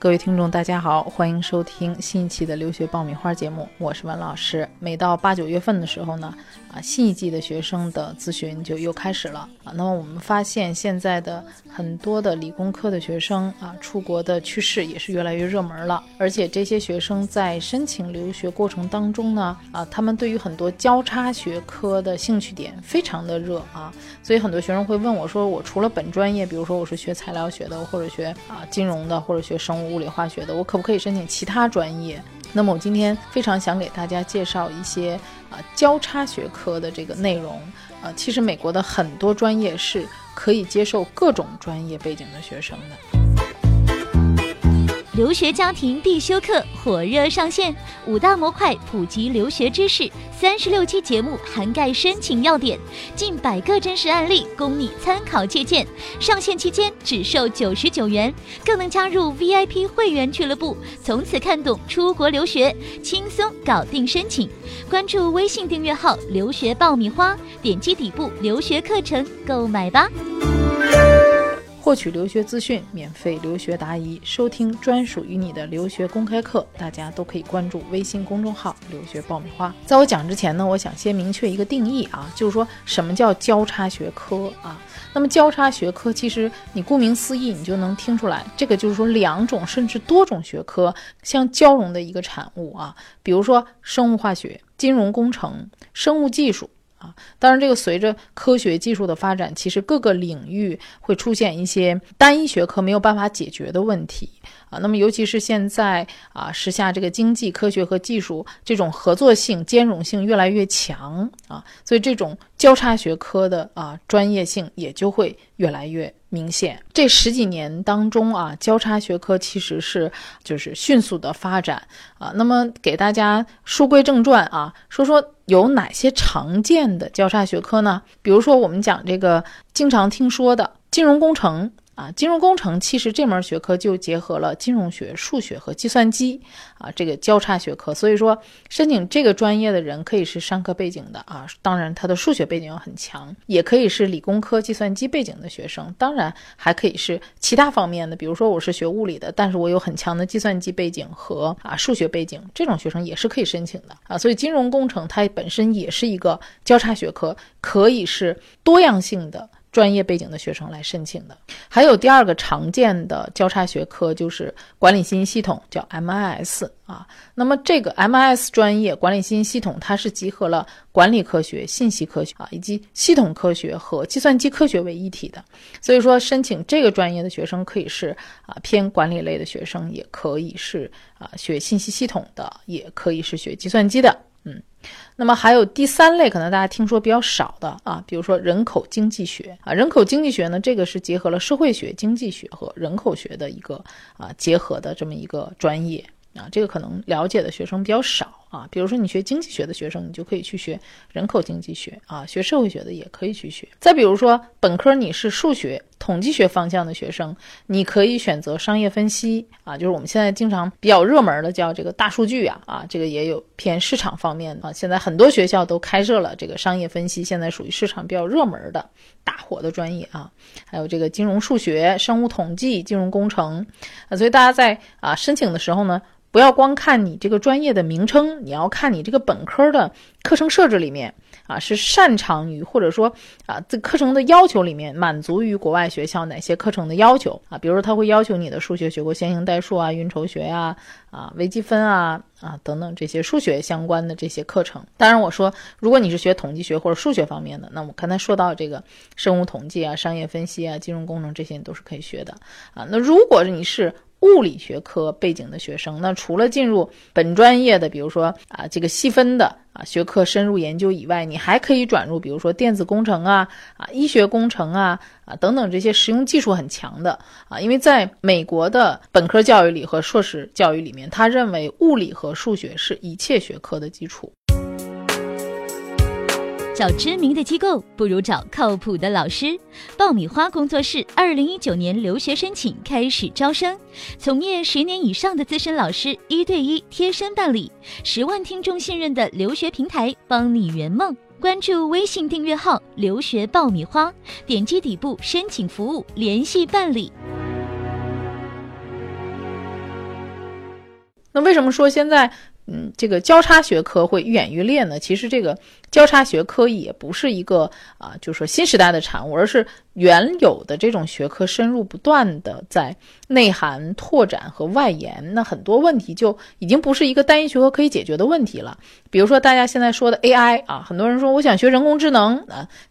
各位听众大家好，欢迎收听新一期的留学爆米花节目，我是文老师。每到8、9月份的时候呢，新一季的学生的咨询就又开始了啊。那么我们发现现在的很多的理工科的学生啊，出国的趋势也是越来越热门了，而且这些学生在申请留学过程当中呢，他们对于很多交叉学科的兴趣点非常的热啊，所以很多学生会问我说，我除了本专业，比如说我是学材料学的，或者学金融的，或者学生物物理化学的，我可不可以申请其他专业？那么我今天非常想给大家介绍一些交叉学科的这个内容。其实美国的很多专业是可以接受各种专业背景的学生的。留学家庭必修课火热上线，5大模块普及留学知识，36期节目涵盖申请要点，近100个真实案例供你参考借鉴。上线期间只售99元，更能加入 VIP 会员俱乐部，从此看懂出国留学，轻松搞定申请。关注微信订阅号“留学爆米花”，点击底部留学课程购买吧。获取留学资讯，免费留学答疑，收听专属于你的留学公开课，大家都可以关注微信公众号留学爆米花。在我讲之前呢，我想先明确一个定义啊，就是说什么叫交叉学科啊。那么交叉学科其实你顾名思义你就能听出来，这个就是说2种甚至多种学科相交融的一个产物啊，比如说生物化学、金融工程、生物技术啊。当然这个随着科学技术的发展，其实各个领域会出现一些单一学科没有办法解决的问题啊。那么尤其是现在啊，时下这个经济、科学和技术这种合作性、兼容性越来越强啊，所以这种交叉学科的专业性也就会越来越明显。这10几年当中啊，交叉学科其实是就是迅速的发展啊。那么给大家书归正传啊，说有哪些常见的交叉学科呢？比如说我们讲这个经常听说的金融工程啊，金融工程其实这门学科就结合了金融学、数学和计算机啊，这个交叉学科。所以说申请这个专业的人可以是商科背景的啊，当然他的数学背景要很强，也可以是理工科、计算机背景的学生，当然还可以是其他方面的，比如说我是学物理的，但是我有很强的计算机背景和数学背景，这种学生也是可以申请的啊。所以金融工程它本身也是一个交叉学科，可以是多样性的专业背景的学生来申请的。还有第2个常见的交叉学科就是管理信息系统，叫 MIS 啊。那么这个 MIS 专业管理信息系统，它是集合了管理科学、信息科学以及系统科学和计算机科学为一体的。所以说申请这个专业的学生可以是偏管理类的学生，也可以是学信息系统的，也可以是学计算机的。那么还有第3类可能大家听说比较少的啊，比如说人口经济学啊。人口经济学呢，这个是结合了社会学、经济学和人口学的一个结合的这么一个专业啊，这个可能了解的学生比较少啊。比如说你学经济学的学生，你就可以去学人口经济学啊，学社会学的也可以去学。再比如说本科你是数学、统计学方向的学生，你可以选择商业分析啊，就是我们现在经常比较热门的叫这个大数据啊，这个也有偏市场方面的啊。现在很多学校都开设了这个商业分析，现在属于市场比较热门的大火的专业啊。还有这个金融数学、生物统计、金融工程啊。所以大家在申请的时候呢，不要光看你这个专业的名称，你要看你这个本科的课程设置里面是擅长于，或者说这课程的要求里面满足于国外学校哪些课程的要求啊。比如说他会要求你的数学学过线性代数啊、运筹学微积分等等这些数学相关的这些课程。当然我说如果你是学统计学或者数学方面的，那我刚才说到这个生物统计商业分析金融工程，这些你都是可以学的啊。那如果你是物理学科背景的学生，那除了进入本专业的，比如说这个细分的学科深入研究以外，你还可以转入比如说电子工程医学工程等等这些实用技术很强的因为在美国的本科教育里和硕士教育里面，他认为物理和数学是一切学科的基础。找知名的机构不如找靠谱的老师。爆米花工作室2019年留学申请开始招生，从业10年以上的资深老师1对1贴身办理，10万听众信任的留学平台，帮你圆梦。关注微信订阅号留学爆米花，点击底部申请服务联系办理。那为什么说现在这个交叉学科会愈演愈烈呢？其实这个交叉学科也不是一个就是说新时代的产物，而是原有的这种学科深入不断的在内涵拓展和外延。那很多问题就已经不是一个单一学科可以解决的问题了。比如说大家现在说的 AI 很多人说我想学人工智能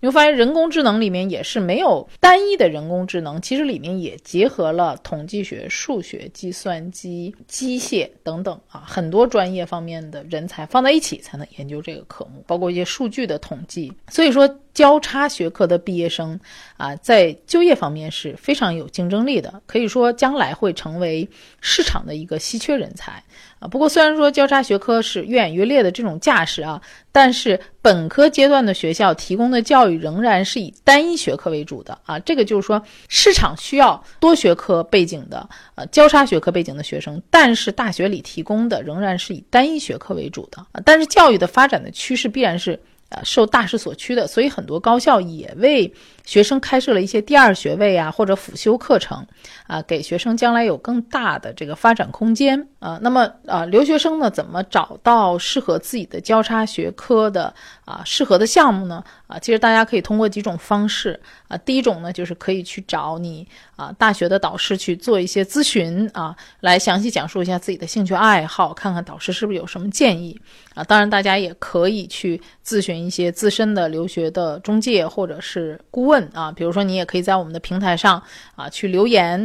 你会发现人工智能里面也是没有单一的人工智能，其实里面也结合了统计学、数学、计算机、机械等等很多专业方面的人才放在一起才能研究这个科目，包括一些数据的统计。所以说交叉学科的毕业生在就业方面是非常有竞争力的，可以说将来会成为市场的一个稀缺人才不过虽然说交叉学科是愈演愈烈的这种架势但是本科阶段的学校提供的教育仍然是以单一学科为主的这个就是说市场需要多学科背景的交叉学科背景的学生，但是大学里提供的仍然是以单一学科为主的但是教育的发展的趋势必然是受大势所趋的，所以很多高校也为学生开设了一些第二学位或者辅修课程给学生将来有更大的这个发展空间那么留学生呢怎么找到适合自己的交叉学科的适合的项目呢其实大家可以通过几种方式第一种呢就是可以去找你大学的导师去做一些咨询来详细讲述一下自己的兴趣爱好，看看导师是不是有什么建议当然大家也可以去咨询一些资深的留学的中介或者是顾问比如说你也可以在我们的平台上去留言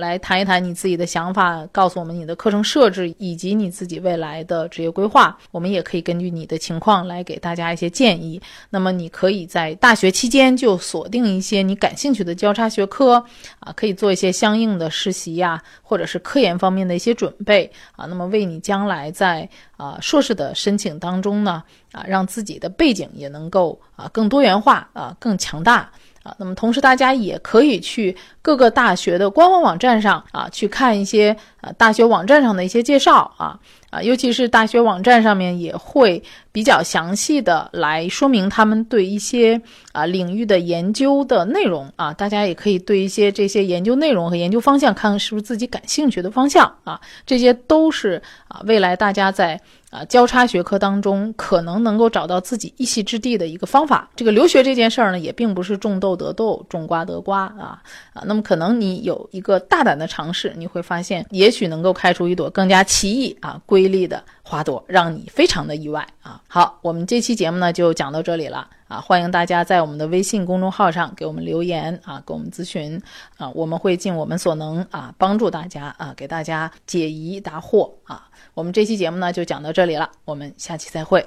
来谈一谈你自己的想法，告诉我们你的课程设置以及你自己未来的职业规划，我们也可以根据你的情况来给大家一些建议。那么你可以在大学期间就锁定一些你感兴趣的交叉学科可以做一些相应的实习或者是科研方面的一些准备那么为你将来在硕士的申请当中呢让自己的背景也能够更多元化更强大那么同时大家也可以去各个大学的官方网站上去看一些大学网站上的一些介绍尤其是大学网站上面也会比较详细的来说明他们对一些领域的研究的内容大家也可以对一些这些研究内容和研究方向看看是不是自己感兴趣的方向这些都是未来大家在交叉学科当中可能够找到自己一席之地的一个方法。这个留学这件事儿呢也并不是种豆得豆种瓜得瓜那么可能你有一个大胆的尝试，你会发现也许能够开出一朵更加奇异瑰丽的花朵，让你非常的意外好，我们这期节目呢就讲到这里了欢迎大家在我们的微信公众号上给我们留言给我们咨询我们会尽我们所能帮助大家给大家解疑答惑我们这期节目呢就讲到这里了，我们下期再会。